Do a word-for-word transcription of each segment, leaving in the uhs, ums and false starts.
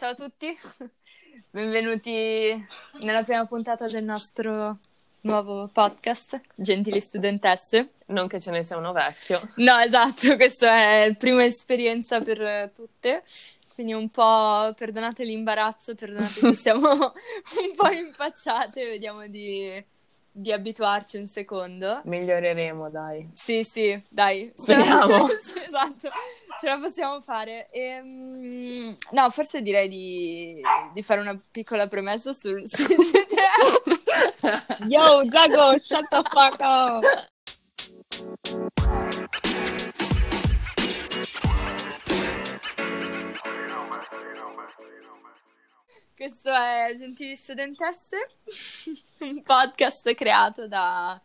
Ciao a tutti, benvenuti nella prima puntata del nostro nuovo podcast, Gentili Studentesse. Non che ce ne sia uno vecchio. No, esatto, questa è la prima esperienza per tutte, quindi un po' perdonate l'imbarazzo, perdonate che siamo un po' impacciate, vediamo di... di abituarci un secondo. Miglioreremo, dai. Sì, sì, dai. Speriamo. Sì, esatto, ce la possiamo fare. Ehm, no, forse direi di, di fare una piccola premessa sul... Yo, Zago, shut the fuck up! Questo è Gentili Studentesse, un podcast creato da,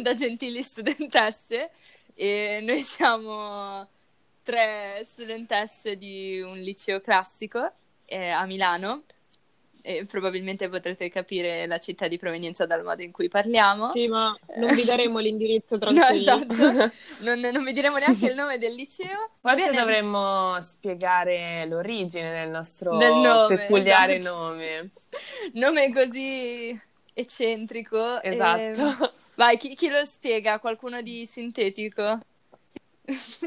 da Gentili Studentesse, e noi siamo tre studentesse di un liceo classico eh, a Milano, e probabilmente potrete capire la città di provenienza dal modo in cui parliamo. Sì, ma non vi daremo l'indirizzo tranquilli. No, esatto, non, non vi diremo neanche il nome del liceo. Forse dovremmo spiegare l'origine del nostro del nome, peculiare esatto. nome. Nome così eccentrico. Esatto. E... Vai, chi, chi lo spiega? Qualcuno di sintetico?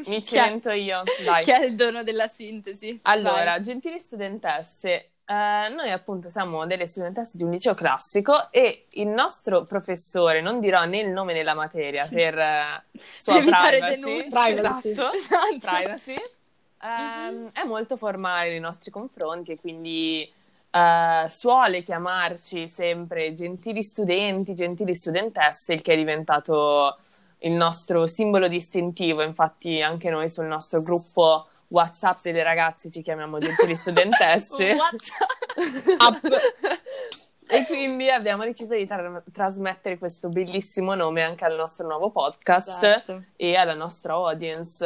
Mi sento io, dai. Che ha il dono della sintesi. Allora, vai. Gentili studentesse, Uh, noi appunto siamo delle studentesse di un liceo classico e il nostro professore, non dirò né il nome della materia per uh, sua privacy, privacy. Esatto, esatto. privacy uh, uh-huh. è molto formale nei nostri confronti, e quindi uh, suole chiamarci sempre gentili studenti, gentili studentesse, il che è diventato il nostro simbolo distintivo. Infatti anche noi sul nostro gruppo WhatsApp delle ragazze ci chiamiamo Gentili Studentesse. WhatsApp. E quindi abbiamo deciso di tra- trasmettere questo bellissimo nome anche al nostro nuovo podcast, esatto, e alla nostra audience.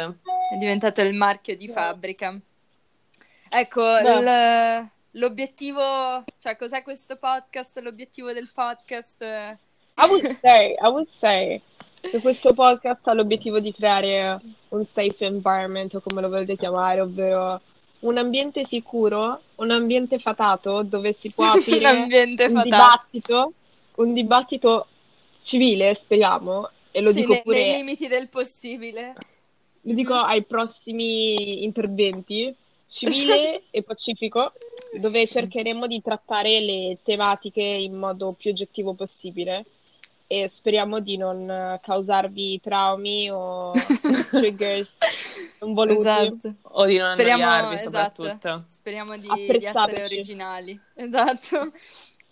È diventato il marchio di fabbrica. Ecco, il, l'obiettivo, cioè cos'è questo podcast? L'obiettivo del podcast? I would say, I would say che questo podcast ha l'obiettivo di creare un safe environment, o come lo volete chiamare, ovvero un ambiente sicuro, un ambiente fatato, dove si può aprire un, un dibattito, un dibattito civile, speriamo, e lo sì, dico ne, pure... nei limiti del possibile. Lo dico ai prossimi interventi, civile e pacifico, dove cercheremo di trattare le tematiche in modo più oggettivo possibile. E speriamo di non causarvi traumi o triggers non voluti. Esatto. O di non annoiarvi, soprattutto. Esatto. Speriamo di, di essere originali. Esatto.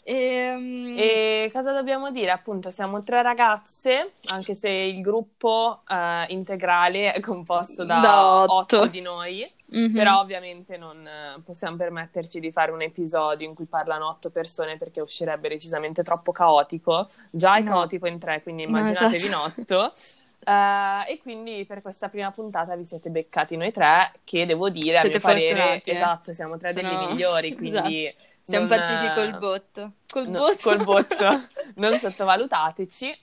E, e cosa dobbiamo dire? Appunto, siamo tre ragazze, anche se il gruppo eh, integrale è composto da, da otto. otto di noi, mm-hmm. però ovviamente non possiamo permetterci di fare un episodio in cui parlano otto persone, perché uscirebbe decisamente troppo caotico. Già è no. caotico in tre, quindi immaginatevi no, esatto. in otto. Uh, e quindi per questa prima puntata vi siete beccati noi tre, che devo dire siete a mio parere, eh? esatto, siamo tre Sono... delle migliori, quindi esatto. siamo non... partiti col botto col no, botto, col botto. Non sottovalutateci,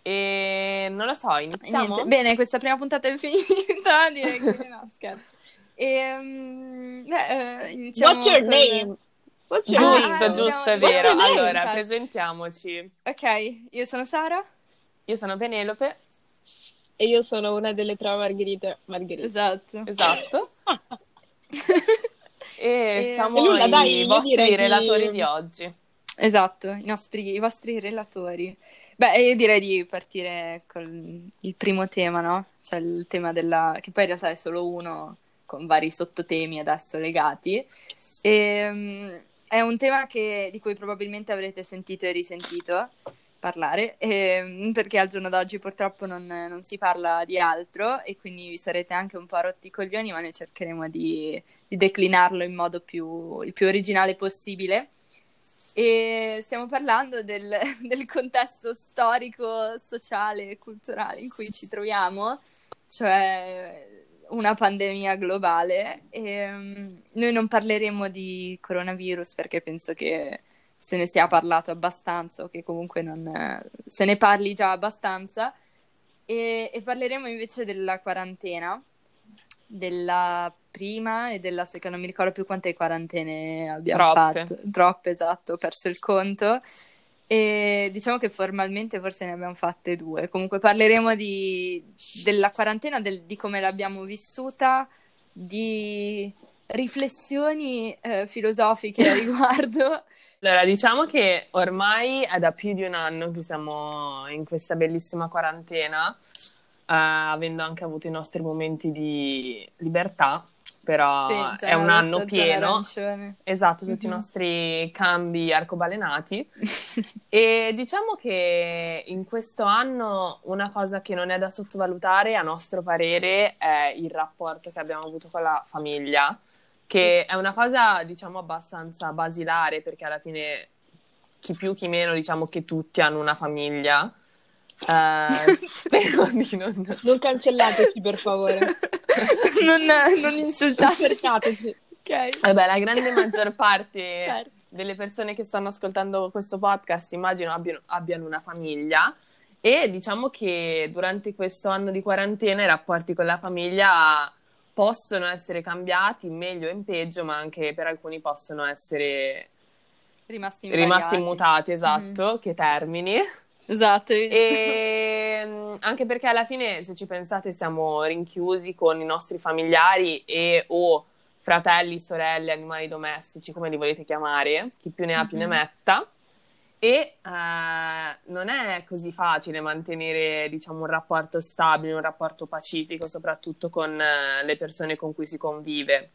e non lo so, iniziamo? Niente. Bene, questa prima puntata è finita, direi che no, scherzo. E, um, beh, iniziamo. What's your name? Con... What's your ah, giusto, eh, giusto, è vero. Allora, name? presentiamoci. Ok, io sono Sara. Io sono Penelope. E io sono una delle tre Margherita. Margherita. Esatto. Esatto. e, e siamo Lula, i dai, vostri relatori di... di oggi. Esatto, i, nostri, i vostri relatori. Beh, io direi di partire con il primo tema, no? Cioè il tema della... che poi in realtà è solo uno, con vari sottotemi adesso legati. E... è un tema che, di cui probabilmente avrete sentito e risentito parlare, eh, perché al giorno d'oggi purtroppo non, non si parla di altro, e quindi vi sarete anche un po' rotti i coglioni, ma noi cercheremo di, di declinarlo in modo più, il più originale possibile. E stiamo parlando del, del contesto storico, sociale e culturale in cui ci troviamo, cioè... una pandemia globale. E um, noi non parleremo di coronavirus, perché penso che se ne sia parlato abbastanza, o che comunque non, se ne parli già abbastanza, e, e parleremo invece della quarantena, della prima e della seconda, non mi ricordo più quante quarantene abbiamo Troppe. fatto. Troppe, esatto, ho perso il conto. E diciamo che formalmente forse ne abbiamo fatte due. Comunque parleremo di, della quarantena, del, di come l'abbiamo vissuta, di riflessioni eh, filosofiche a riguardo. Allora, diciamo che ormai è da più di un anno che siamo in questa bellissima quarantena, eh, avendo anche avuto i nostri momenti di libertà, però Senza, è un anno pieno, esatto, tutti mm-hmm. i nostri cambi arcobalenati. E diciamo che in questo anno una cosa che non è da sottovalutare, a nostro parere, è il rapporto che abbiamo avuto con la famiglia, che è una cosa, diciamo, abbastanza basilare, perché alla fine chi più chi meno, diciamo che tutti hanno una famiglia. Uh, spero di non... non cancellateci, per favore. non, non insultateci. Okay. Eh beh, la grande maggior parte certo. delle persone che stanno ascoltando questo podcast immagino abbiano, abbiano una famiglia, e diciamo che durante questo anno di quarantena i rapporti con la famiglia possono essere cambiati, meglio e in peggio, ma anche per alcuni possono essere rimasti, rimasti mutati, esatto, mm-hmm. che termini. Esatto. E anche perché alla fine, se ci pensate, siamo rinchiusi con i nostri familiari e o fratelli, sorelle, animali domestici, come li volete chiamare, chi più ne ha più ne metta, e eh, non è così facile mantenere, diciamo, un rapporto stabile, un rapporto pacifico, soprattutto con eh, le persone con cui si convive.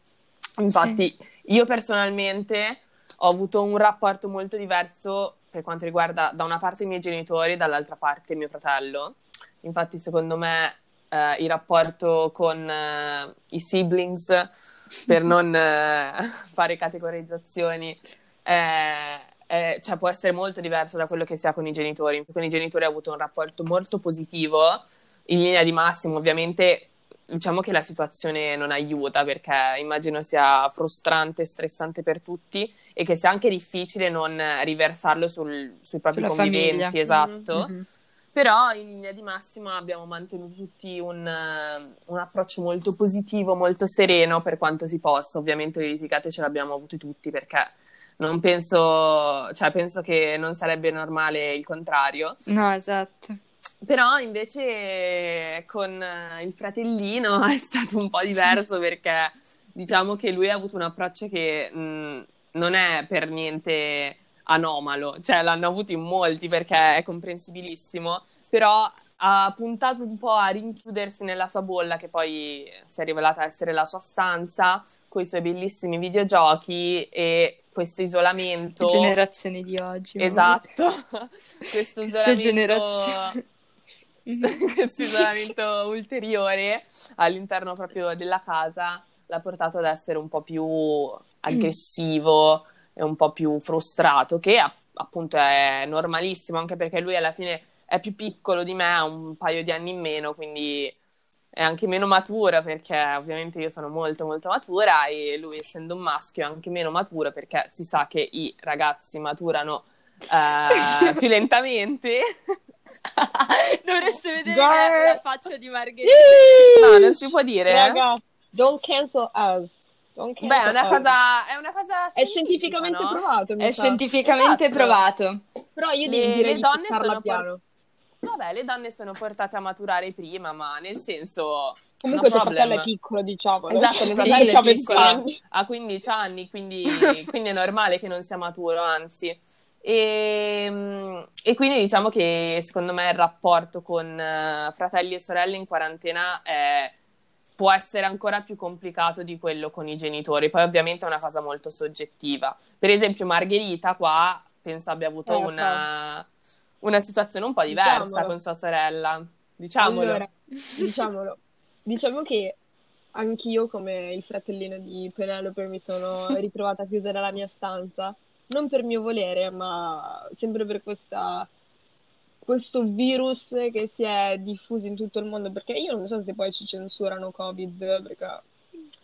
Infatti sì. io personalmente ho avuto un rapporto molto diverso per quanto riguarda da una parte i miei genitori e dall'altra parte mio fratello. Infatti secondo me eh, il rapporto con eh, i siblings, per non eh, fare categorizzazioni, eh, eh, cioè può essere molto diverso da quello che si ha con i genitori. Con i genitori ho avuto un rapporto molto positivo, in linea di massimo. Ovviamente diciamo che la situazione non aiuta, perché immagino sia frustrante e stressante per tutti, e che sia anche difficile non riversarlo sul, sui propri Sulla conviventi, famiglia. Esatto. Mm-hmm. Però in linea di massima abbiamo mantenuto tutti un, un approccio molto positivo, molto sereno per quanto si possa. Ovviamente le litigate ce le abbiamo avute tutti, perché non penso, cioè penso che non sarebbe normale il contrario. No, esatto. Però invece con il fratellino è stato un po' diverso, perché diciamo che lui ha avuto un approccio che mh, non è per niente anomalo, cioè l'hanno avuto in molti perché è comprensibilissimo, però ha puntato un po' a rinchiudersi nella sua bolla, che poi si è rivelata essere la sua stanza, con i suoi bellissimi videogiochi e questo isolamento. Le generazioni di oggi. Esatto, questo isolamento... generazione. Questo isolamento ulteriore all'interno proprio della casa l'ha portato ad essere un po' più aggressivo e un po' più frustrato, che appunto è normalissimo, anche perché lui alla fine è più piccolo di me, ha un paio di anni in meno, quindi è anche meno matura, perché ovviamente io sono molto molto matura e lui, essendo un maschio, è anche meno maturo, perché si sa che i ragazzi maturano eh, più lentamente. Dovreste vedere la, la faccia di Margherita. No, non si può dire. Raga, don't cancel us. Don't cancel. Beh, è una cosa, è una cosa scientifica, è scientificamente no? provato. È so. scientificamente esatto. provato. Però io devo le, dire le donne sono por- Vabbè, le donne sono portate a maturare prima, ma nel senso. Comunque no, tuo fratello è piccolo, diciamo. Esatto, mio fratello è piccolo, ha quindici anni, quindi, quindi è normale che non sia maturo, anzi. E, e quindi diciamo che secondo me il rapporto con uh, fratelli e sorelle in quarantena è, può essere ancora più complicato di quello con i genitori. Poi ovviamente è una cosa molto soggettiva. Per esempio Margherita qua penso abbia avuto eh, una, una situazione un po' diversa diciamolo. con sua sorella. Diciamolo. Allora, diciamolo. Diciamo che anch'io, come il fratellino di Penelope, mi sono ritrovata chiusa nella mia stanza. Non per mio volere, ma sempre per questa, questo virus che si è diffuso in tutto il mondo, perché io non so se poi ci censurano Covid, perché...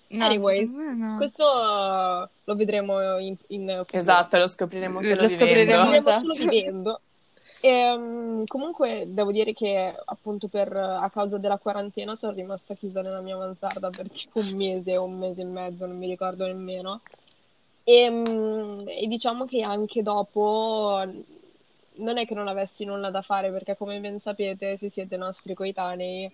No, anyways, no. Questo lo vedremo in, in... Esatto, lo scopriremo solo lo vivendo. Scopriremo, esatto. solo vivendo. E, comunque devo dire che appunto per, a causa della quarantena sono rimasta chiusa nella mia mansarda per tipo un mese o un mese e mezzo, non mi ricordo nemmeno, e, e diciamo che anche dopo non è che non avessi nulla da fare, perché come ben sapete, se siete nostri coetanei,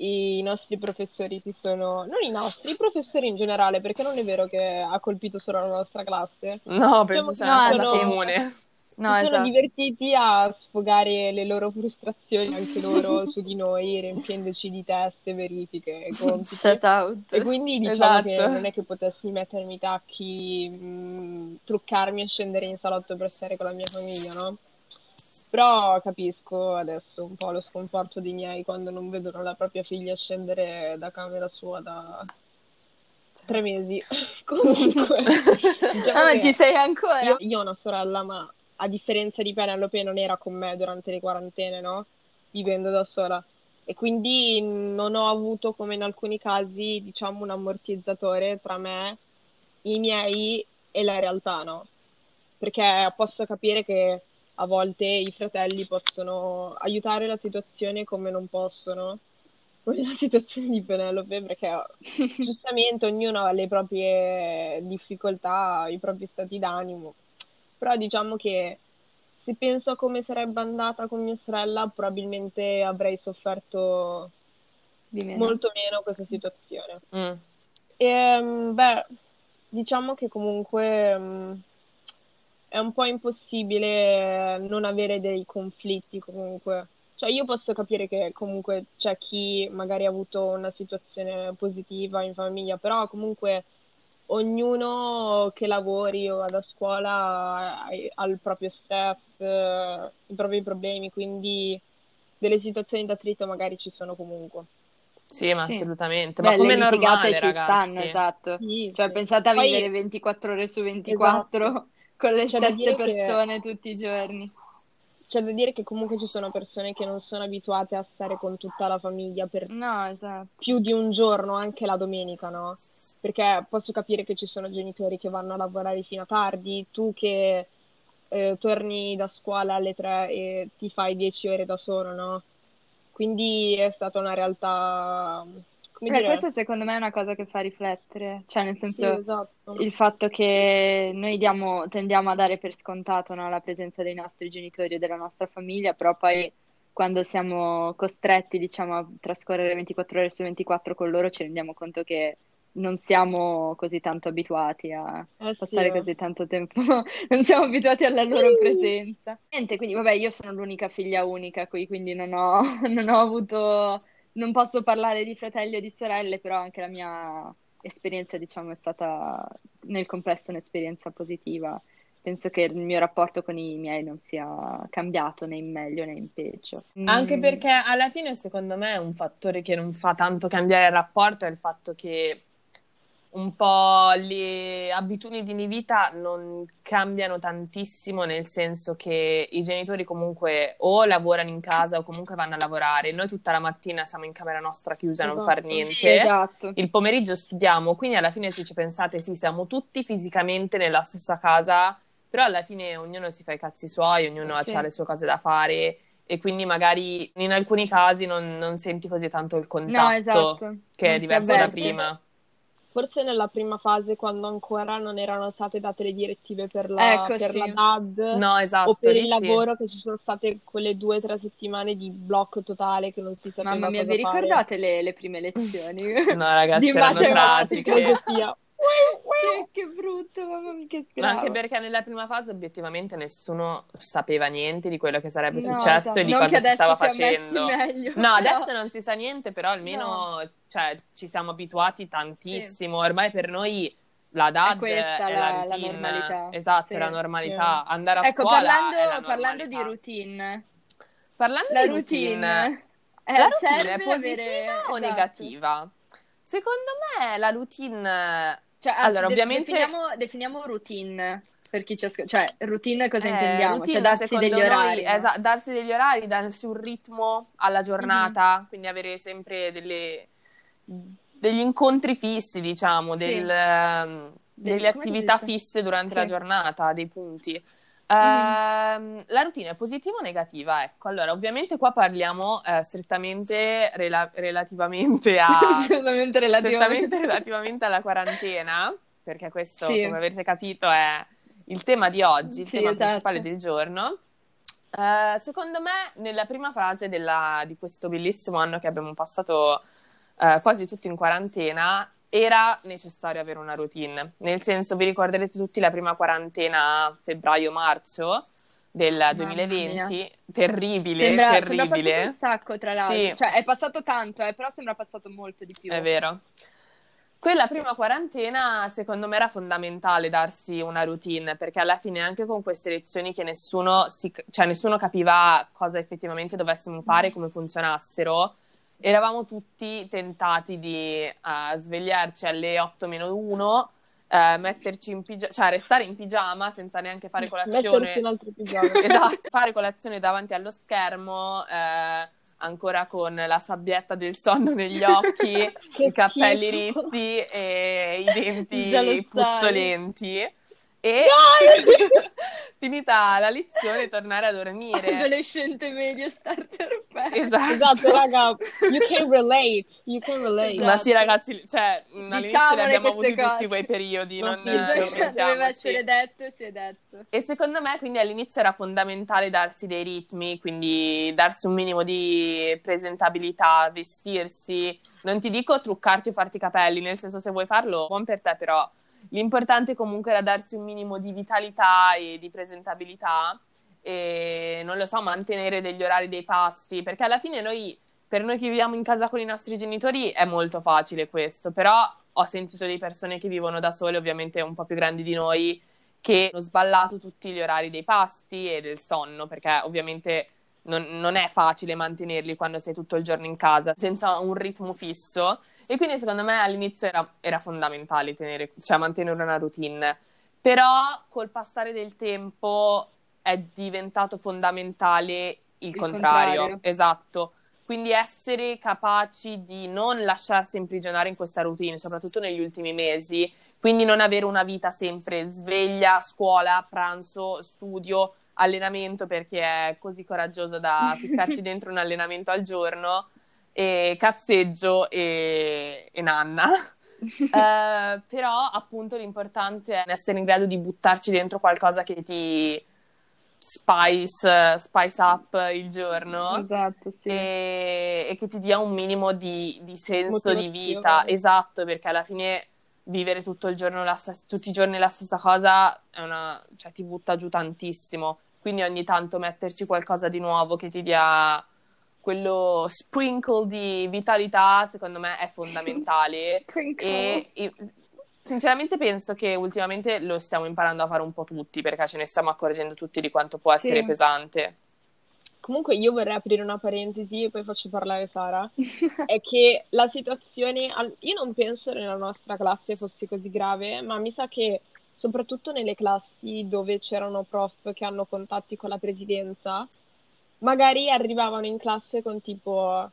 i nostri professori si sono, non i nostri, i professori in generale, perché non è vero che ha colpito solo la nostra classe, no, penso sia una cosa comune. No, si esatto. sono divertiti a sfogare le loro frustrazioni anche loro su di noi, riempiendoci di teste, verifiche, compiti. Shut out. E quindi diciamo esatto. che non è che potessi mettermi i tacchi, mh, truccarmi e scendere in salotto per stare con la mia famiglia, no? Però capisco adesso un po' lo sconforto dei miei quando non vedono la propria figlia scendere da camera sua da... tre mesi. Comunque. Diciamo ah, ma ci sei ancora? Io, io ho una sorella, ma... a differenza di Penelope non era con me durante le quarantene, no? Vivendo da sola. E quindi non ho avuto, come in alcuni casi, diciamo un ammortizzatore tra me, i miei e la realtà, no? Perché posso capire che a volte i fratelli possono aiutare la situazione come non possono, con la situazione di Penelope, perché giustamente ognuno ha le proprie difficoltà, i propri stati d'animo. Però diciamo che se penso a come sarebbe andata con mia sorella, probabilmente avrei sofferto di meno. molto meno questa situazione. Mm. E, beh, diciamo che comunque mh, è un po' impossibile non avere dei conflitti comunque. Cioè io posso capire che comunque c'è chi magari ha avuto una situazione positiva in famiglia, però comunque... ognuno che lavori o vada a scuola ha il proprio stress, i propri problemi, quindi delle situazioni d'attrito magari ci sono comunque. Sì, ma sì. assolutamente. Ma beh, come normale, ci ragazzi. Stanno, esatto. Sì, cioè sì. pensate a Poi... vivere ventiquattro ore su ventiquattro esatto. con le C'è stesse persone che... tutti i giorni. C'è da dire che comunque ci sono persone che non sono abituate a stare con tutta la famiglia per no, esatto. più di un giorno, anche la domenica, no? Perché posso capire che ci sono genitori che vanno a lavorare fino a tardi, tu che eh, torni da scuola alle tre e ti fai dieci ore da solo, no? Quindi è stata una realtà... Come dire... Questo secondo me è una cosa che fa riflettere, cioè nel senso sì, esatto. il fatto che noi diamo, tendiamo a dare per scontato, no, la presenza dei nostri genitori e della nostra famiglia, però poi quando siamo costretti, diciamo, a trascorrere ventiquattro ore su ventiquattro con loro ci rendiamo conto che non siamo così tanto abituati a eh sì, passare eh. così tanto tempo, non siamo abituati alla loro presenza. Niente, quindi vabbè, io sono l'unica figlia unica qui, quindi non ho, non ho avuto... Non posso parlare di fratelli o di sorelle, però anche la mia esperienza, diciamo, è stata nel complesso un'esperienza positiva. Penso che il mio rapporto con i miei non sia cambiato né in meglio né in peggio. Anche perché alla fine, secondo me, un fattore che non fa tanto cambiare il rapporto è il fatto che un po' le abitudini di mia vita non cambiano tantissimo, nel senso che i genitori comunque o lavorano in casa o comunque vanno a lavorare, noi tutta la mattina siamo in camera nostra chiusa a esatto. non far niente, sì, esatto. il pomeriggio studiamo, quindi alla fine se ci pensate sì, siamo tutti fisicamente nella stessa casa, però alla fine ognuno si fa i cazzi suoi, ognuno sì. ha le sue cose da fare, e quindi magari in alcuni casi non, non senti così tanto il contatto, no, esatto. che non è diverso da prima. Forse nella prima fase, quando ancora non erano state date le direttive per la, ecco, per sì. la D A D, no, esatto, o per il lavoro, sì. che ci sono state quelle due o tre settimane di blocco totale che non si sapeva cosa fare. Mamma mia, vi fare. ricordate le, le prime lezioni? No ragazzi, di erano tragiche. Che, che brutto, mamma mia, che scherzo. Ma anche perché nella prima fase obiettivamente nessuno sapeva niente di quello che sarebbe no, successo esatto. e di non cosa si stava facendo. Meglio, no, no, adesso non si sa niente, però almeno no. cioè, ci siamo abituati tantissimo. Sì. Ormai per noi la D A D è, questa, è la, la normalità. Esatto, sì. è la normalità. Sì. Andare a ecco, scuola parlando, è la parlando di routine. Parlando la di routine. routine è la routine è positiva avere... o esatto. negativa? Secondo me la routine... Cioè, allora, de- ovviamente definiamo, definiamo routine per chi ci ascolta, cioè routine cosa eh, intendiamo? Routine, cioè darsi degli noi, orari, no? Esa- darsi degli orari, darsi un ritmo alla giornata, mm-hmm. quindi avere sempre delle degli incontri fissi, diciamo, del, sì. degli, delle attività fisse durante sì. la giornata, dei punti. Mm. Uh, la routine è positiva o negativa? Ecco, allora ovviamente qua parliamo uh, strettamente rela- relativamente a strettamente relativamente. relativamente alla quarantena, perché questo, sì. come avete capito, è il tema di oggi, il sì, tema esatto. principale del giorno. Uh, secondo me, nella prima fase della, di questo bellissimo anno che abbiamo passato uh, quasi tutti in quarantena, era necessario avere una routine. Nel senso, vi ricorderete tutti la prima quarantena a febbraio-marzo del duemilaventi, terribile, sembra, terribile. Sembra passato un sacco, tra l'altro. Sì. Cioè, è passato tanto, eh, però sembra passato molto di più. È vero. Quella prima quarantena, secondo me, era fondamentale darsi una routine, perché alla fine anche con queste lezioni che nessuno si, cioè nessuno capiva cosa effettivamente dovessimo fare, come funzionassero, eravamo tutti tentati di uh, svegliarci alle otto meno uno, uh, metterci in pigiama, cioè restare in pigiama senza neanche fare colazione. Metterci in altro pigiama. Esatto, fare colazione davanti allo schermo, uh, ancora con la sabbietta del sonno negli occhi, i capelli ritti e i denti puzzolenti. E finita la lezione tornare a dormire. Adolescente medio starter pack. Esatto. Esatto, raga, you can relate, you can relate. Ma esatto. sì, ragazzi, cioè, diciamo ne abbiamo avuti cose. Tutti quei periodi, non, non doveva essere detto e si è detto. E secondo me, quindi, all'inizio era fondamentale darsi dei ritmi, quindi darsi un minimo di presentabilità, vestirsi. Non ti dico truccarti o farti i capelli, nel senso, se vuoi farlo, buon per te, però l'importante comunque era darsi un minimo di vitalità e di presentabilità e, non lo so, mantenere degli orari dei pasti, perché alla fine noi, per noi che viviamo in casa con i nostri genitori è molto facile questo, però ho sentito di persone che vivono da sole, ovviamente un po' più grandi di noi, che hanno sballato tutti gli orari dei pasti e del sonno, perché ovviamente non, non è facile mantenerli quando sei tutto il giorno in casa senza un ritmo fisso, e quindi secondo me all'inizio era, era fondamentale tenere, cioè mantenere una routine, però col passare del tempo è diventato fondamentale il, il contrario. contrario esatto, quindi essere capaci di non lasciarsi imprigionare in questa routine, soprattutto negli ultimi mesi, quindi non avere una vita sempre sveglia, scuola, pranzo, studio, allenamento, perché è così coraggioso da ficcarci dentro un allenamento al giorno, e cazzeggio e, e nanna. Uh, però appunto l'importante è essere in grado di buttarci dentro qualcosa che ti spice, spice up il giorno, esatto, sì. e, e che ti dia un minimo di, di senso motivazione. Di vita, esatto, perché alla fine vivere tutto il giorno la stas- tutti i giorni la stessa cosa è una, cioè, ti butta giù tantissimo, quindi ogni tanto metterci qualcosa di nuovo che ti dia quello sprinkle di vitalità, secondo me è fondamentale. e, e sinceramente penso che ultimamente lo stiamo imparando a fare un po' tutti, perché ce ne stiamo accorgendo tutti di quanto può essere sì. pesante. Comunque io vorrei aprire una parentesi e poi faccio parlare Sara, è che la situazione, io non penso nella nostra classe fosse così grave, ma mi sa che soprattutto nelle classi dove c'erano prof che hanno contatti con la presidenza, magari arrivavano in classe con tipo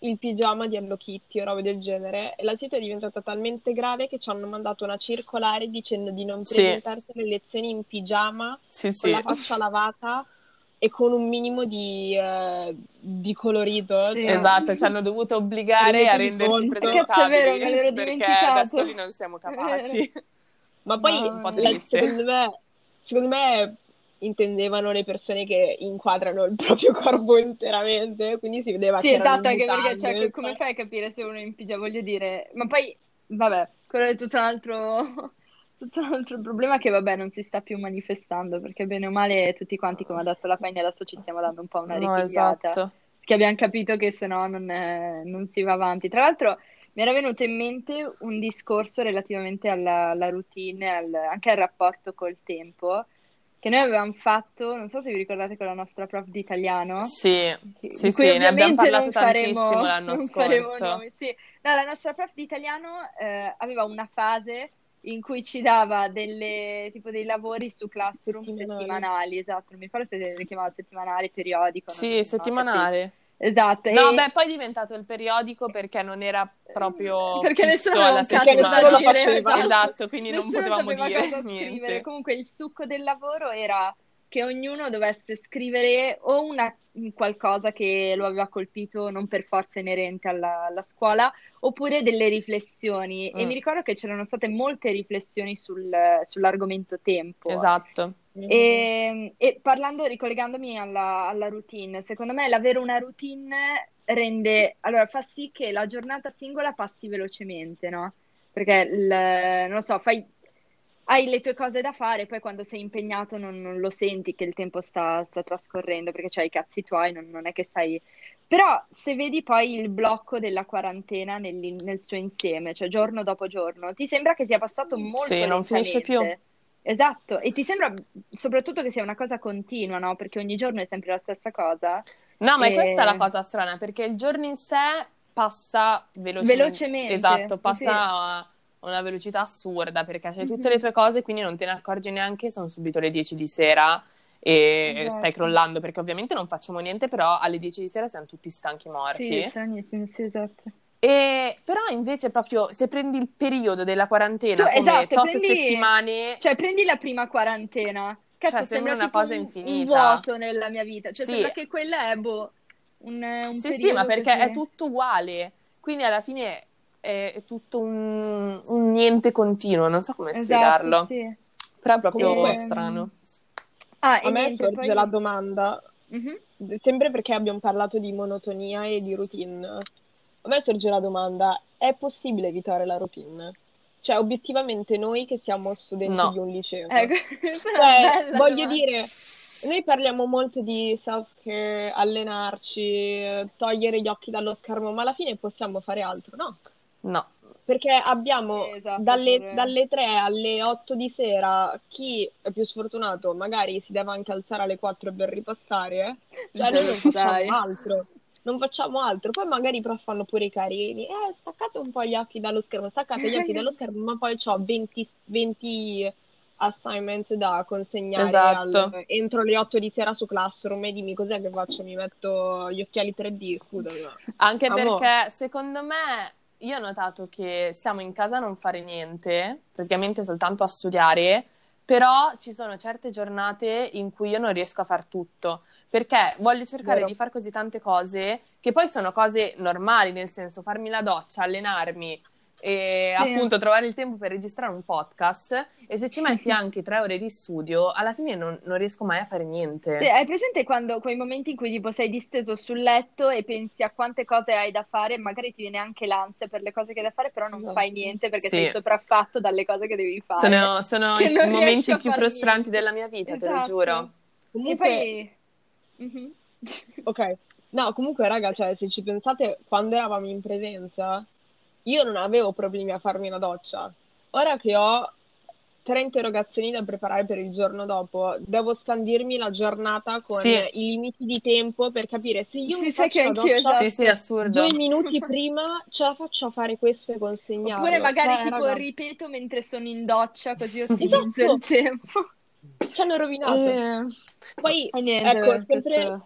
il pigiama di Hello Kitty o robe del genere, e la situazione è diventata talmente grave che ci hanno mandato una circolare dicendo di non presentarsi alle sì. lezioni in pigiama, sì, con sì. la faccia lavata e con un minimo di, uh, di colorito. Sì. Cioè, esatto, ci hanno dovuto obbligare a renderci presentabili, vero, me l'ero perché da soli non siamo capaci. Ma poi, no, un po' la, secondo me, secondo me intendevano le persone che inquadrano il proprio corpo interamente, quindi si vedeva sì, che erano esatto, anche perché cioè, come fai a capire se uno è in pigiama, voglio dire. Ma poi, vabbè, quello è tutto un altro... Un altro problema che vabbè non si sta più manifestando, perché bene o male tutti quanti, come ha detto la Pegna, adesso ci stiamo dando un po' una ripigliata, no, esatto. perché abbiamo capito che se no non, non si va avanti. Tra l'altro mi era venuto in mente un discorso relativamente alla, alla routine, al, anche al rapporto col tempo, che noi avevamo fatto, non so se vi ricordate, con la nostra prof di italiano. Sì, che, sì, sì ne abbiamo parlato faremo, tantissimo l'anno scorso. Nomi, sì. No, la nostra prof di italiano eh, aveva una fase in cui ci dava delle, tipo dei lavori su Classroom settimanali, esatto, non mi ricordo se le chiamava settimanale, periodico. Sì, so, settimanale. Capito? Esatto. No, e... beh, poi è diventato il periodico perché non era proprio perché nessuno alla settimana. Esatto, quindi nessuno non potevamo dire niente. Comunque il succo del lavoro era che ognuno dovesse scrivere o una, qualcosa che lo aveva colpito, non per forza inerente alla, alla scuola, oppure delle riflessioni. Mm. E mi ricordo che c'erano state molte riflessioni sul, sull'argomento tempo. Esatto. E, e parlando, ricollegandomi alla, alla routine, secondo me l'avere una routine rende, allora fa sì che la giornata singola passi velocemente, no? Perché, il, non lo so, fai... hai le tue cose da fare, poi quando sei impegnato non, non lo senti che il tempo sta, sta trascorrendo, perché c'hai i cazzi tuoi, non, non è che sai... Però se vedi poi il blocco della quarantena nel, nel suo insieme, cioè giorno dopo giorno, ti sembra che sia passato molto lentamente. Sì, non finisce più. Esatto, e ti sembra soprattutto che sia una cosa continua, no? Perché ogni giorno è sempre la stessa cosa. No, ma e... questa è la cosa strana, perché il giorno in sé passa velocemente. Velocemente. Esatto, passa... Sì. Una velocità assurda, perché c'hai tutte le tue cose, quindi non te ne accorgi neanche, sono subito le dieci di sera e esatto. stai crollando, perché ovviamente non facciamo niente, però alle dieci di sera siamo tutti stanchi morti. Sì, stranissimo, sì, esatto. E, però invece proprio, se prendi il periodo della quarantena, tu, come esatto, tot prendi, settimane... Cioè, prendi la prima quarantena, cazzo, cioè, sembra, sembra una cosa un, infinita. Un vuoto nella mia vita, cioè sì. sembra che quella è, boh, un, un sì, periodo... Sì, sì, ma perché così. È tutto uguale, quindi alla fine... è tutto un, un niente continuo, non so come esatto, spiegarlo, sì. Però è proprio e... strano. Ah, a me sorge poi... la domanda, mm-hmm. sempre perché abbiamo parlato di monotonia e di routine, a me sorge la domanda, è possibile evitare la routine? Cioè, obiettivamente noi che siamo studenti no. di un liceo, ecco, cioè, voglio domanda. dire... Noi parliamo molto di self-care, allenarci, togliere gli occhi dallo schermo, ma alla fine possiamo fare altro, no? No. Perché abbiamo esatto, dalle, dalle tre alle otto di sera, chi è più sfortunato magari si deve anche alzare alle quattro per ripassare, cioè noi non facciamo altro. Non facciamo altro, poi magari i prof fanno pure i carini, eh, staccate un po' gli occhi dallo schermo, staccate gli occhi dallo schermo, ma poi c'ho venti assignments da consegnare esatto. al, entro le otto di sera su Classroom, e dimmi cos'è che faccio, mi metto gli occhiali tre D, scusami. Anche Amor. Perché secondo me, io ho notato che siamo in casa a non fare niente, praticamente soltanto a studiare, però ci sono certe giornate in cui io non riesco a far tutto, perché voglio cercare Vero. Di far così tante cose, che poi sono cose normali, nel senso farmi la doccia, allenarmi, e sì. appunto trovare il tempo per registrare un podcast, e se ci metti anche tre ore di studio alla fine non, non riesco mai a fare niente. Sì, hai presente quando quei momenti in cui tipo sei disteso sul letto e pensi a quante cose hai da fare, magari ti viene anche l'ansia per le cose che hai da fare, però non no. fai niente perché sì. sei sopraffatto dalle cose che devi fare. Sono, sono i momenti più frustranti niente. Della mia vita, esatto. te lo giuro. Comunque... E poi... Mm-hmm. Ok, no comunque raga, cioè se ci pensate, quando eravamo in presenza io non avevo problemi a farmi una doccia. Ora che ho tre interrogazioni da preparare per il giorno dopo, devo scandirmi la giornata con sì. i limiti di tempo per capire se io sì, mi faccio la doccia esatto. sì, sì, assurdo. Due minuti prima ce la faccio a fare questo e consegnarlo. Oppure magari cioè, tipo raga... ripeto mentre sono in doccia, così ottimizzo esatto. il tempo. Ci hanno rovinato. Eh... Poi, eh, niente, ecco, sempre...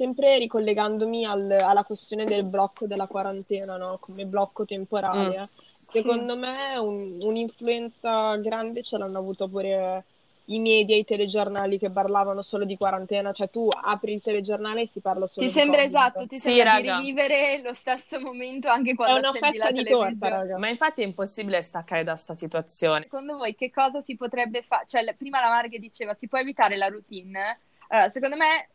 Sempre ricollegandomi al, alla questione del blocco della quarantena, no? Come blocco temporale. Mm. Secondo sì. me un, un'influenza grande ce l'hanno avuto pure i media, i telegiornali che parlavano solo di quarantena. Cioè tu apri il telegiornale e si parla solo ti di sembra COVID. Esatto, ti sì, sembra raga. Di rivivere lo stesso momento anche quando accendi la televisione. È una fetta di torta, raga. Ma infatti è impossibile staccare da sta situazione. Secondo voi che cosa si potrebbe fare? Cioè prima la Marghe diceva si può evitare la routine. Uh, secondo me...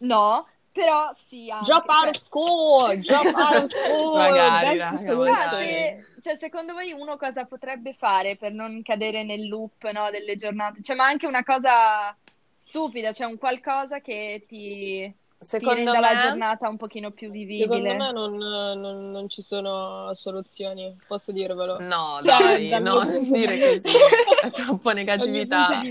No, però sì anche. Drop out of school, drop out of school. Magari, raga, magari. Se, cioè, secondo voi uno cosa potrebbe fare per non cadere nel loop, no, delle giornate? Cioè, ma anche una cosa stupida, cioè un qualcosa che ti, secondo ti renda me, la giornata un pochino più vivibile. Secondo me non, non, non ci sono soluzioni, posso dirvelo. No, dai, da no, non dire così, è troppo negatività.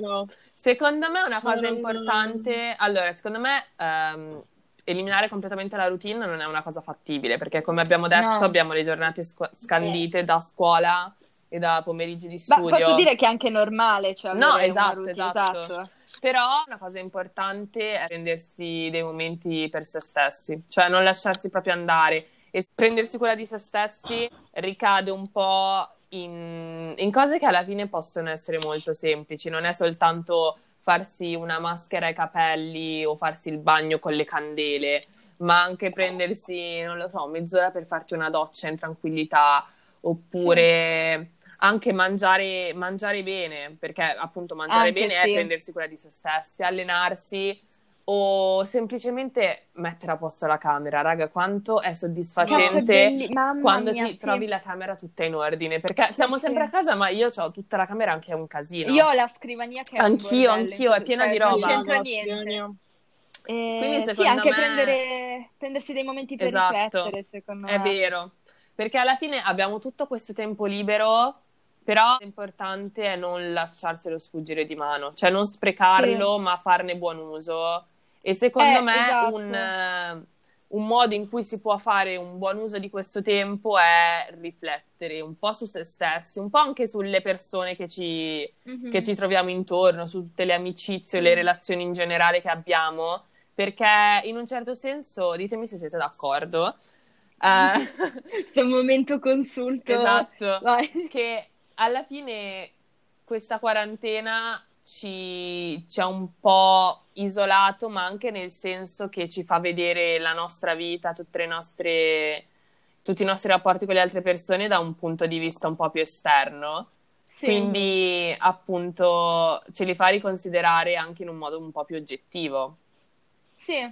No. Secondo me una cosa non... importante, allora, secondo me ehm, eliminare completamente la routine non è una cosa fattibile, perché come abbiamo detto no. abbiamo le giornate scu- scandite sì. da scuola e da pomeriggi di studio. Ma posso dire che è anche normale, cioè no, esatto, routine, esatto. esatto. Però una cosa importante è prendersi dei momenti per se stessi, cioè non lasciarsi proprio andare, e prendersi cura di se stessi ricade un po' in, in cose che alla fine possono essere molto semplici, non è soltanto farsi una maschera ai capelli o farsi il bagno con le candele, ma anche prendersi, non lo so, mezz'ora per farti una doccia in tranquillità, oppure sì. anche mangiare, mangiare bene, perché appunto mangiare anche bene sì. è prendersi cura di se stessi, allenarsi o semplicemente mettere a posto la camera. Raga, quanto è soddisfacente belli... quando mia, ti sì. trovi la camera tutta in ordine, perché siamo sì, sempre sì. a casa, ma io ho tutta la camera, anche è un casino. Io ho la scrivania che è anch'io, anch'io, è piena cioè, di roba. Non c'entra niente. Eh, Quindi secondo sì, anche me... prendere, prendersi dei momenti per esatto. riflettere, secondo me. È vero, perché alla fine abbiamo tutto questo tempo libero, però l'importante è non lasciarselo sfuggire di mano, cioè non sprecarlo, sì. ma farne buon uso. E secondo eh, me esatto. un, un modo in cui si può fare un buon uso di questo tempo è riflettere un po' su se stessi, un po' anche sulle persone che ci, mm-hmm. che ci troviamo intorno, su tutte le amicizie, mm-hmm. le relazioni in generale che abbiamo, perché in un certo senso, ditemi se siete d'accordo, questo uh, è un momento consulto, esatto, vai. Che alla fine questa quarantena ci, ci ha un po' isolato, ma anche nel senso che ci fa vedere la nostra vita, tutte le nostre, tutti i nostri rapporti con le altre persone da un punto di vista un po' più esterno, sì. quindi appunto ce li fa riconsiderare anche in un modo un po' più oggettivo. Sì,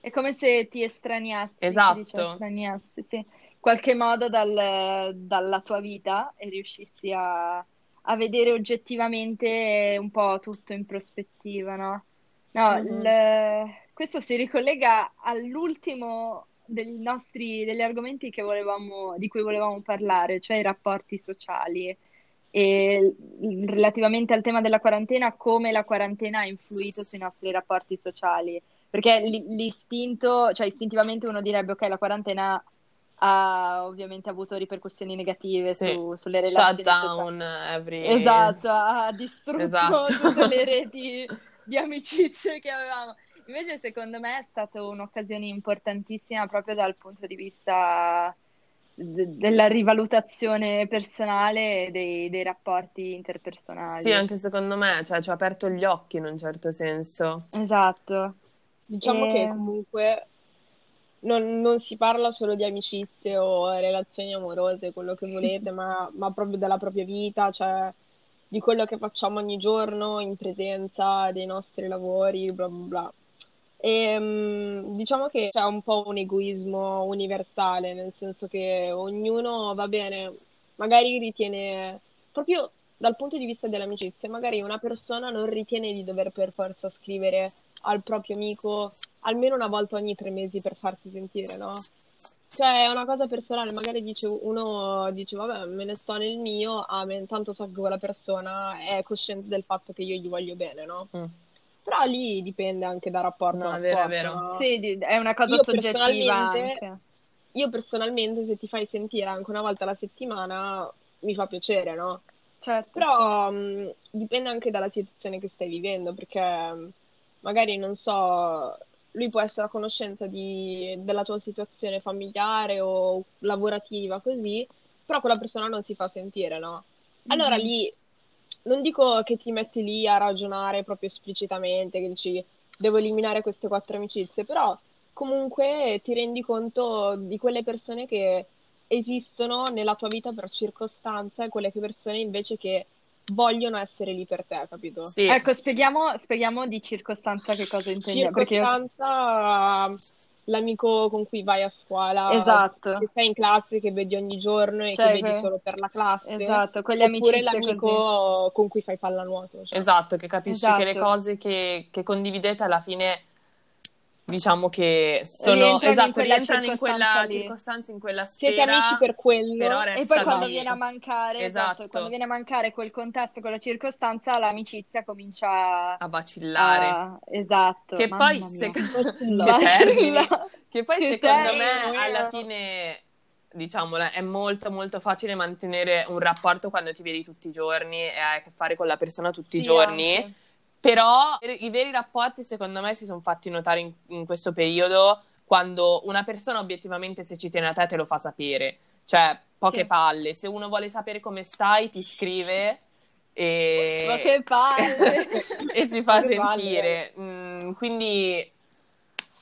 è come se ti estraniassi, esatto. diciamo, estraniassi, sì. qualche modo dal, dalla tua vita e riuscissi a, a vedere oggettivamente un po' tutto in prospettiva, no? No, mm-hmm. l, questo si ricollega all'ultimo dei nostri, degli argomenti che volevamo, di cui volevamo parlare, cioè i rapporti sociali, e relativamente al tema della quarantena, come la quarantena ha influito sui nostri rapporti sociali, perché l- l'istinto, cioè istintivamente uno direbbe ok, la quarantena ha ovviamente avuto ripercussioni negative sì. su, sulle relazioni shutdown sociali. Every... esatto, ha distrutto esatto. tutte le reti di amicizie che avevamo. Invece secondo me è stata un'occasione importantissima proprio dal punto di vista de- della rivalutazione personale dei, dei rapporti interpersonali. Sì, anche secondo me, cioè ci ha aperto gli occhi in un certo senso. Esatto. Diciamo e... che comunque Non, non si parla solo di amicizie o relazioni amorose, quello che volete, ma, ma proprio della propria vita, cioè di quello che facciamo ogni giorno in presenza dei nostri lavori, bla bla bla. E, diciamo che c'è un po' un egoismo universale, nel senso che ognuno, va bene, magari ritiene, proprio dal punto di vista delle amicizie, magari una persona non ritiene di dover per forza scrivere al proprio amico almeno una volta ogni tre mesi per farsi sentire, no? Cioè è una cosa personale, magari dice uno dice vabbè me ne sto nel mio, ah, intanto so che quella persona è cosciente del fatto che io gli voglio bene, no? Mm. Però lì dipende anche da rapporto no, a rapporto. È vero, è vero. Sì, è una cosa io soggettiva anche. Io personalmente se ti fai sentire anche una volta alla settimana mi fa piacere, no? Certo. Però mh, dipende anche dalla situazione che stai vivendo, perché magari, non so, lui può essere a conoscenza di, della tua situazione familiare o lavorativa, così, però quella persona non si fa sentire, no? Allora mm-hmm. lì, non dico che ti metti lì a ragionare proprio esplicitamente, che dici devo eliminare queste quattro amicizie, però comunque ti rendi conto di quelle persone che esistono nella tua vita per circostanza e quelle che persone invece che vogliono essere lì per te, capito? Sì. Ecco, spieghiamo, spieghiamo di circostanza che cosa intendiamo. Circostanza, io... l'amico con cui vai a scuola, esatto. che stai in classe, che vedi ogni giorno e cioè, che vedi che... solo per la classe, esatto, con gli oppure l'amico così. Con cui fai pallanuoto. Cioè. Esatto, che capisci esatto. che le cose che, che condividete alla fine... diciamo che sono rientrano esatto, in rientrano in quella lì. Circostanza, in quella sfera. Siete amici per quello e poi quando lì. Viene a mancare esatto. Esatto, quando viene a mancare quel contesto, quella circostanza, l'amicizia comincia a vacillare a... esatto che poi, sec- che, che poi che secondo termini, me alla fine diciamola è molto molto facile mantenere un rapporto quando ti vedi tutti i giorni e hai a che fare con la persona tutti sì, i giorni anche. Però i veri rapporti secondo me si sono fatti notare in, in questo periodo quando una persona obiettivamente se ci tiene a te te lo fa sapere, cioè poche sì. palle, se uno vuole sapere come stai ti scrive E... ma che palle! E si fa che sentire. Mm, quindi...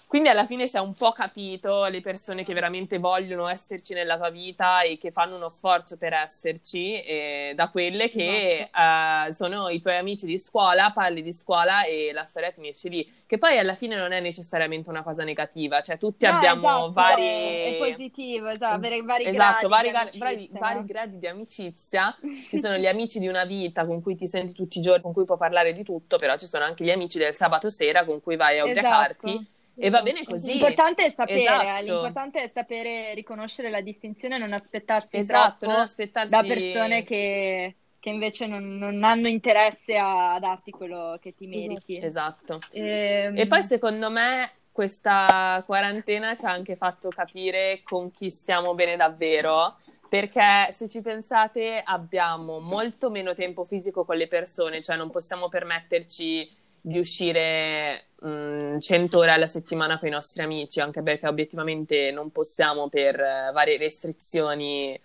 quindi alla fine si è un po' capito le persone che veramente vogliono esserci nella tua vita e che fanno uno sforzo per esserci, eh, da quelle che no. eh, sono i tuoi amici di scuola, parli di scuola e la storia finisce lì. Che poi alla fine non è necessariamente una cosa negativa, cioè tutti no, abbiamo esatto, vari... È positivo, esatto, avere vari esatto, gradi vari, di vari, no? vari gradi di amicizia. Ci sono gli amici di una vita con cui ti senti tutti i giorni, con cui puoi parlare di tutto, però ci sono anche gli amici del sabato sera con cui vai a ubriacarti. Esatto. E va bene così. L'importante è sapere, esatto. l'importante è sapere riconoscere la distinzione e non aspettarsi esatto, troppo non aspettarsi... da persone che, che invece non, non hanno interesse a darti quello che ti meriti. Esatto. E, e poi secondo me questa quarantena ci ha anche fatto capire con chi stiamo bene davvero, perché se ci pensate abbiamo molto meno tempo fisico con le persone, cioè non possiamo permetterci di uscire cento ore alla settimana con i nostri amici, anche perché obiettivamente non possiamo per uh, varie restrizioni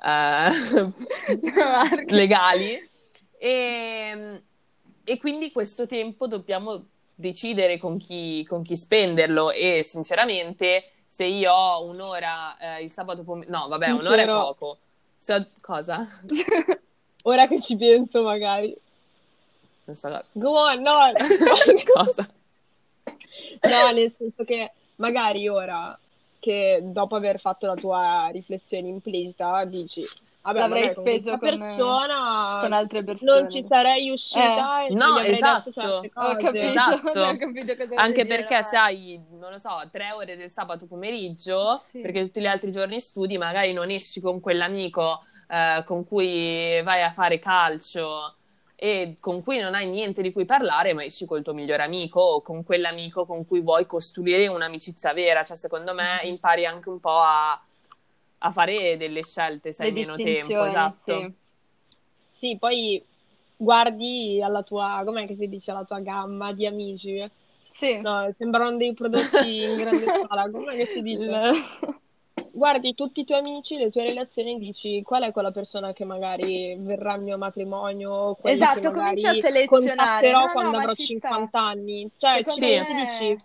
uh, legali e, e quindi questo tempo dobbiamo decidere con chi, con chi spenderlo. E sinceramente se io ho un'ora uh, il sabato pomeriggio, no vabbè un'ora è poco, so, cosa? Ora che ci penso magari Go on, no. Cosa? No, nel senso che magari ora che dopo aver fatto la tua riflessione implicita dici vabbè, l'avrei speso con, persona, con altre persone, non ci sarei uscita, eh, e no esatto cose. Ho capito, esatto. Non ho capito cosa anche perché dire. Se hai non lo so tre ore del sabato pomeriggio sì. perché tutti gli altri giorni studi, magari non esci con quell'amico eh, con cui vai a fare calcio e con cui non hai niente di cui parlare, ma esci col tuo migliore amico o con quell'amico con cui vuoi costruire un'amicizia vera. Cioè secondo me impari anche un po' a, a fare delle scelte se hai meno tempo. Esatto. Sì. Sì, poi guardi alla tua, com'è che si dice, alla tua gamma di amici. Sì. No, sembrano dei prodotti in grande scala, com'è che si dice? Il... guardi tutti i tuoi amici, le tue relazioni e dici qual è quella persona che magari verrà al mio matrimonio, esatto, comincia a selezionare, no, no, quando avrò cinquanta anni, cioè sì. me... dici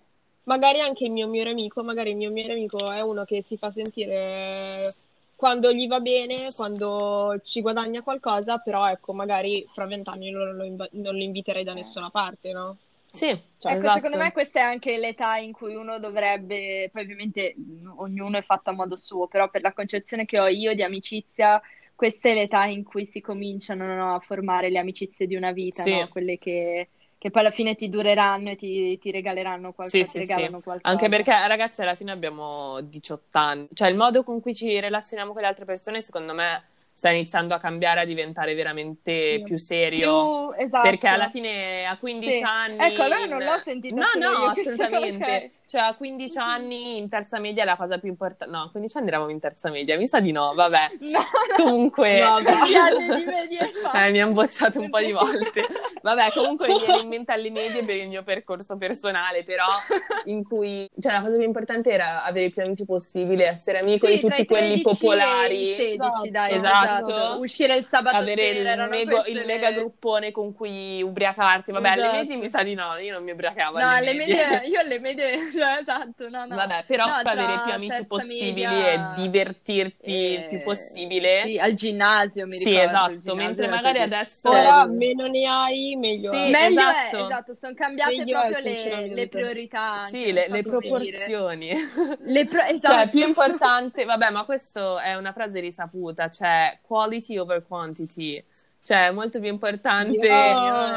magari anche il mio migliore amico, magari il mio migliore amico è uno che si fa sentire quando gli va bene, quando ci guadagna qualcosa, però ecco magari fra vent'anni non lo, inv- non lo inviterei da nessuna parte, no? Sì, cioè, ecco, esatto. Secondo me questa è anche l'età in cui uno dovrebbe, poi ovviamente ognuno è fatto a modo suo, però per la concezione che ho io di amicizia, questa è l'età in cui si cominciano no, a formare le amicizie di una vita, sì. no? Quelle che, che poi alla fine ti dureranno e ti, ti regaleranno qualcosa, sì, ti sì, regalano sì. qualcosa. Anche perché ragazzi alla fine abbiamo diciotto anni, cioè il modo con cui ci relazioniamo con le altre persone secondo me sta iniziando a cambiare, a diventare veramente sì. più serio, più, esatto. perché alla fine a quindici sì. anni... Ecco, allora non l'ho sentito. No, no, assolutamente. Okay. Cioè a quindici mm-hmm. anni in terza media è la cosa più importante. No, a quindici anni eravamo in terza media, mi sa di no, vabbè. No, no. Comunque... No, anni di media eh, mi hanno bocciato un po' di volte. Vabbè, comunque mi viene in mente alle medie per il mio percorso personale, però in cui... Cioè la cosa più importante era avere più amici possibile, essere amico sì, di tutti quelli popolari. sedici, no. dai, esatto. Esatto. Uscire il sabato avere sera, il, mego, il le... mega gruppone con cui ubriacarti, vabbè esatto. alle medie mi sa di no, io non mi ubriacavo, no alle medie, medie io alle medie no, esatto no no vabbè però no, avere più amici possibili media... e divertirti il e... più possibile sì, al ginnasio mi ricordo sì esatto mentre magari adesso ora è... meno ne hai meglio sì, meglio esatto, esatto. sono cambiate meglio proprio le, le priorità anche, sì le, le proporzioni le pro... esatto. cioè più importante vabbè ma questo è una frase risaputa, cioè quality over quantity, cioè è molto più importante oh,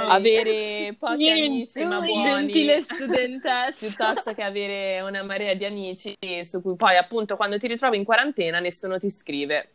avere pochi amici ma buoni, gentile studentesse, piuttosto che avere una marea di amici su cui poi appunto quando ti ritrovi in quarantena nessuno ti scrive,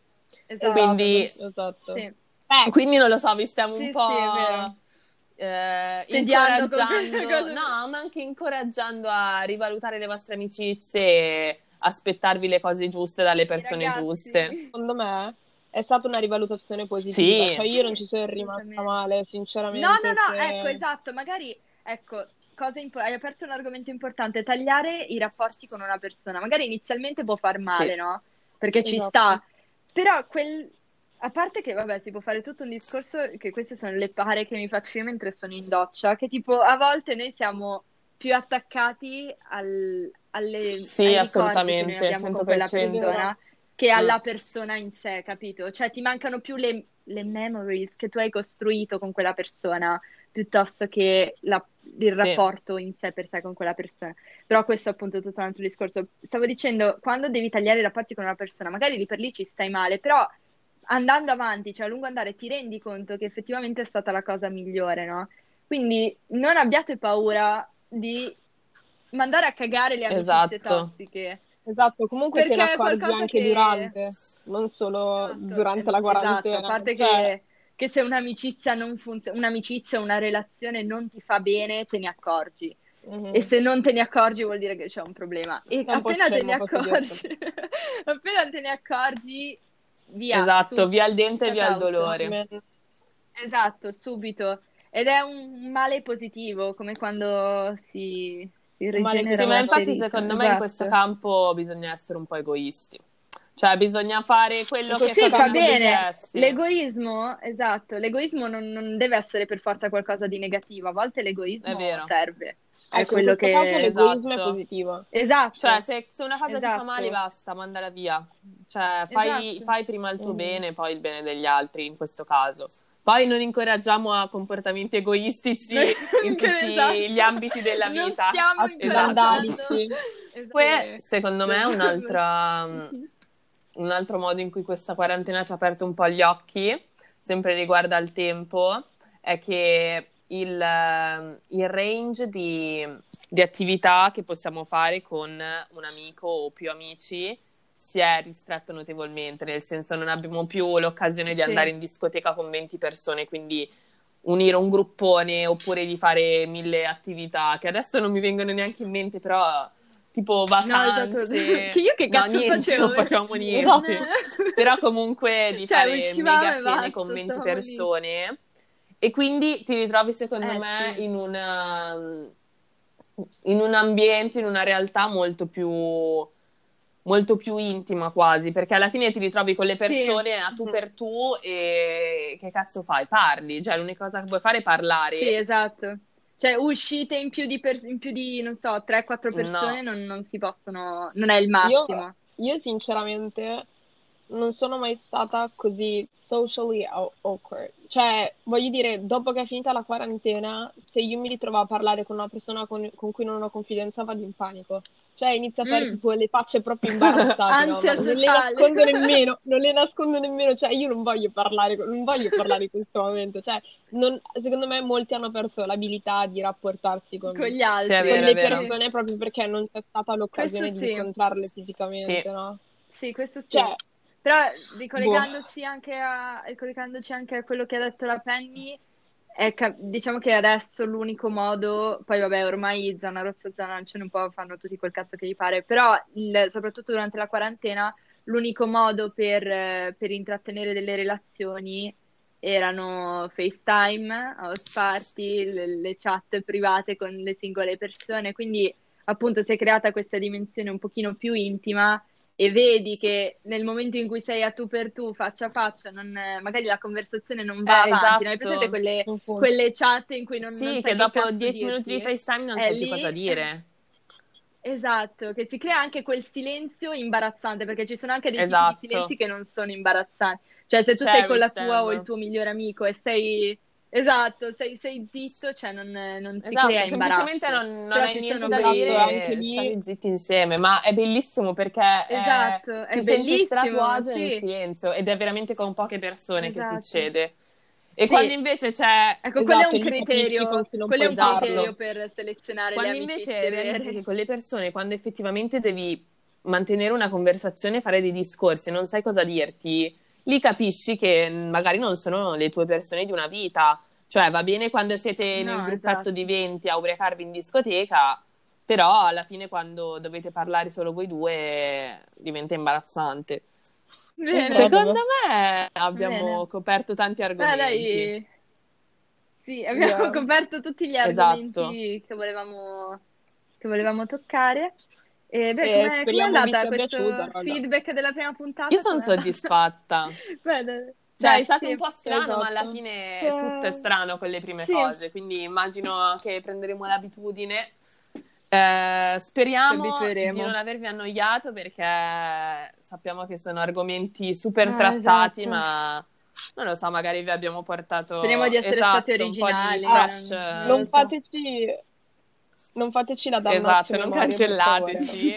esatto, quindi esatto. Sì. Eh, quindi non lo so, vi stiamo sì, un po' sì, Eh, incoraggiando no ma anche incoraggiando a rivalutare le vostre amicizie e aspettarvi le cose giuste dalle persone ragazzi, giuste. Secondo me è stata una rivalutazione positiva, sì. cioè io non ci sono rimasta male sinceramente. No no no se... ecco esatto, magari ecco cosa impo- hai aperto un argomento importante, tagliare i rapporti con una persona, magari inizialmente può far male sì. no perché esatto. ci sta, però quel A parte che, vabbè, si può fare tutto un discorso, che queste sono le pare che mi faccio io mentre sono in doccia, che tipo a volte noi siamo più attaccati al, alle sì, assolutamente, che noi abbiamo cento per cento con quella persona che alla persona in sé, capito? Cioè ti mancano più le, le memories che tu hai costruito con quella persona piuttosto che la, il sì. rapporto in sé per sé con quella persona. Però questo è appunto tutto un altro discorso. Stavo dicendo, quando devi tagliare i rapporti con una persona, magari lì per lì ci stai male, però andando avanti, cioè a lungo andare, ti rendi conto che effettivamente è stata la cosa migliore, no? Quindi non abbiate paura di mandare a cagare le amicizie esatto. tossiche. Esatto, comunque perché te ne accorgi anche che... durante, non solo esatto. durante la quarantena. Esatto, a parte cioè... che, che se un'amicizia non funziona, un'amicizia, una relazione non ti fa bene, te ne accorgi. Mm-hmm. E se non te ne accorgi vuol dire che c'è un problema. E un appena, scemo, te ne accorgi... appena te ne accorgi... via, esatto, su, via il dente e via il dolore, esatto, subito, ed è un male positivo, come quando si, si rigenera sì, ma infatti ferita. Secondo esatto. me in questo campo bisogna essere un po' egoisti, cioè bisogna fare quello che sì, fa, fa bene, l'egoismo esatto, l'egoismo non, non deve essere per forza qualcosa di negativo, a volte l'egoismo serve, è ecco, quello che caso l'esatto. è positivo. Esatto. Cioè se, se una cosa esatto. ti fa male basta, mandala via. Cioè fai, esatto. fai prima il tuo mm. bene, poi il bene degli altri in questo caso. Poi non incoraggiamo a comportamenti egoistici in tutti esatto. gli ambiti della non vita. Stiamo incoraggiando. Esatto. Poi, secondo me è un altro un altro modo in cui questa quarantena ci ha aperto un po' gli occhi, sempre riguardo al tempo, è che Il, il range di, di attività che possiamo fare con un amico o più amici si è ristretto notevolmente, nel senso non abbiamo più l'occasione di sì. andare in discoteca con venti persone, quindi unire un gruppone oppure di fare mille attività che adesso non mi vengono neanche in mente, però tipo vacanze no, esatto. che io che cazzo no, niente, facevo non facevamo niente no. però comunque di cioè, fare mega cene con venti persone lì. E quindi ti ritrovi, secondo eh, me, sì. in, una, in un ambiente, in una realtà molto più, molto più intima quasi, perché alla fine ti ritrovi con le persone sì. a tu per tu e che cazzo fai? Parli, cioè l'unica cosa che puoi fare è parlare. Sì, esatto. Cioè uscite in più di, per, in più di non so, tre quattro persone no. non, non si possono, non è il massimo. Io, io sinceramente... non sono mai stata così socially awkward, cioè voglio dire, dopo che è finita la quarantena, se io mi ritrovo a parlare con una persona con, con cui non ho confidenza vado in panico, cioè inizio a fare mm. tipo le facce proprio imbarazzate no? non le nascondo nemmeno non le nascondo nemmeno, cioè io non voglio parlare non voglio parlare in questo momento, cioè non, secondo me molti hanno perso l'abilità di rapportarsi con, con gli altri, sì, vero, con le persone proprio perché non c'è stata l'occasione questo di sì. incontrarle fisicamente sì. no? Sì, questo sì cioè, però ricollegandosi anche a, ricollegandoci anche a quello che ha detto la Penny, è cap- diciamo che adesso l'unico modo, poi vabbè ormai zona rossa, zona arancione un po' fanno tutti quel cazzo che gli pare, però il, soprattutto durante la quarantena l'unico modo per, per intrattenere delle relazioni erano FaceTime, House Party, le, le chat private con le singole persone, quindi appunto si è creata questa dimensione un pochino più intima e vedi che nel momento in cui sei a tu per tu, faccia a faccia, non, magari la conversazione non va eh, avanti, non hai presente quelle, quelle chat in cui non, sì, non sai che che dopo dieci minuti di FaceTime non sai lì... più cosa dire. Esatto, che si crea anche quel silenzio imbarazzante, perché ci sono anche dei esatto. tipi di silenzi che non sono imbarazzanti. Cioè se tu C'è sei con la tua o il tuo migliore amico e sei... Esatto, sei, sei zitto, cioè non, non si esatto, crea imbarazzo. Semplicemente non, non hai niente da dire, anche lì zitti insieme, ma è bellissimo perché esatto, è, è ti bellissimo, senti agio sì. nel silenzio, ed è veramente con poche persone esatto. che succede. E sì. quando invece c'è... Ecco, esatto, quello è un criterio, quello è un criterio per selezionare quando le amicizie. Quando invece realizzi che con le persone, quando effettivamente devi mantenere una conversazione, fare dei discorsi, non sai cosa dirti... lì capisci che magari non sono le tue persone di una vita, cioè va bene quando siete no, nel gruppetto esatto. di venti a ubriacarvi in discoteca, però alla fine quando dovete parlare solo voi due diventa imbarazzante. Bene. Secondo me abbiamo bene. coperto tanti argomenti. Beh, dai. Sì, abbiamo yeah. coperto tutti gli argomenti esatto. che volevamo che volevamo toccare. E beh, come è andata questo piaciuta, feedback della prima puntata? Io sono soddisfatta. Bene. Cioè, Beh, è stato sì, un po' strano, esatto. ma alla fine cioè... tutto è strano con le prime sì. cose, quindi immagino che prenderemo l'abitudine. Eh, speriamo di non avervi annoiato, perché sappiamo che sono argomenti super eh, trattati, esatto. ma non lo so, magari vi abbiamo portato... Speriamo di essere esatto, stati originali. Un po' di fresh, ah, non so. fateci... Non fateci la danna. Esatto, non cancellateci.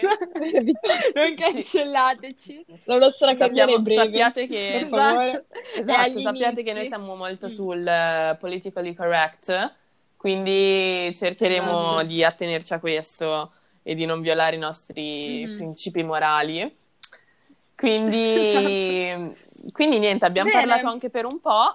non cancellateci. Non lo sappiamo, breve, sappiate che esatto, esatto, sappiate che noi siamo molto sul uh, politically correct, quindi cercheremo esatto. di attenerci a questo e di non violare i nostri mm-hmm. principi morali. Quindi, esatto. quindi niente, abbiamo Bene. parlato anche per un po'.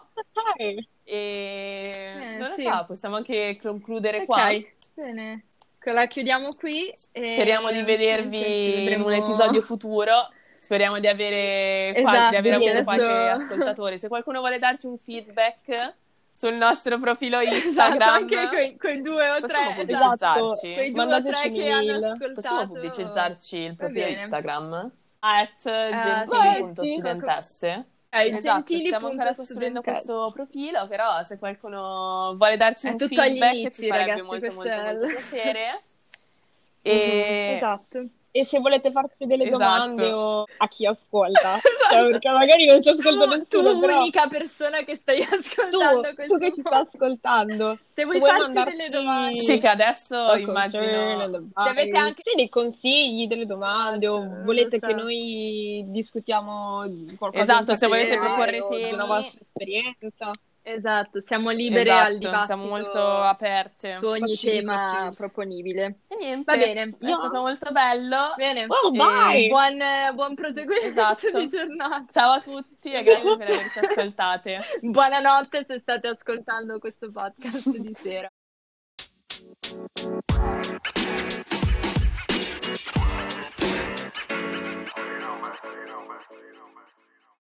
Okay. E eh, non lo sì. so, possiamo anche concludere okay. qua. Bene. La chiudiamo qui e... speriamo di vedervi in un episodio futuro, speriamo di avere esatto, qual- di avere avuto adesso... qualche ascoltatore. Se qualcuno vuole darci un feedback sul nostro profilo Instagram, esatto, anche quei, quei due o possiamo tre pubblicizzarci. Esatto. Quei due o tre che hanno ascoltato, possiamo pubblicizzarci il profilo Instagram at gentili punto studentesse. Eh, esatto, stiamo ancora costruendo questo profilo, però se qualcuno vuole darci è un feedback inizi, ci farebbe ragazzi, molto, molto, è... molto piacere. E... Esatto. E se volete farci delle esatto. domande o a chi ascolta, esatto. cioè, perché magari non ci ascolta tu, nessuno, tu però... l'unica persona che stai ascoltando tu, tu che ci sta ascoltando. Se vuoi, vuoi farci mandarci... delle domande. Sì, che adesso o immagino... Se avete anche se dei consigli, delle domande, o volete so. che noi discutiamo di qualcosa. Esatto, se volete proporre temi. Della vostra esperienza. Esatto, siamo libere esatto, al dibattito, siamo molto aperte su ogni facile, tema facile. proponibile. E niente, va bene, è no. stato molto bello. Bene, oh, e... buon, buon proseguimento esatto. di giornata. Ciao a tutti e grazie per averci ascoltate. Buonanotte se state ascoltando questo podcast di sera.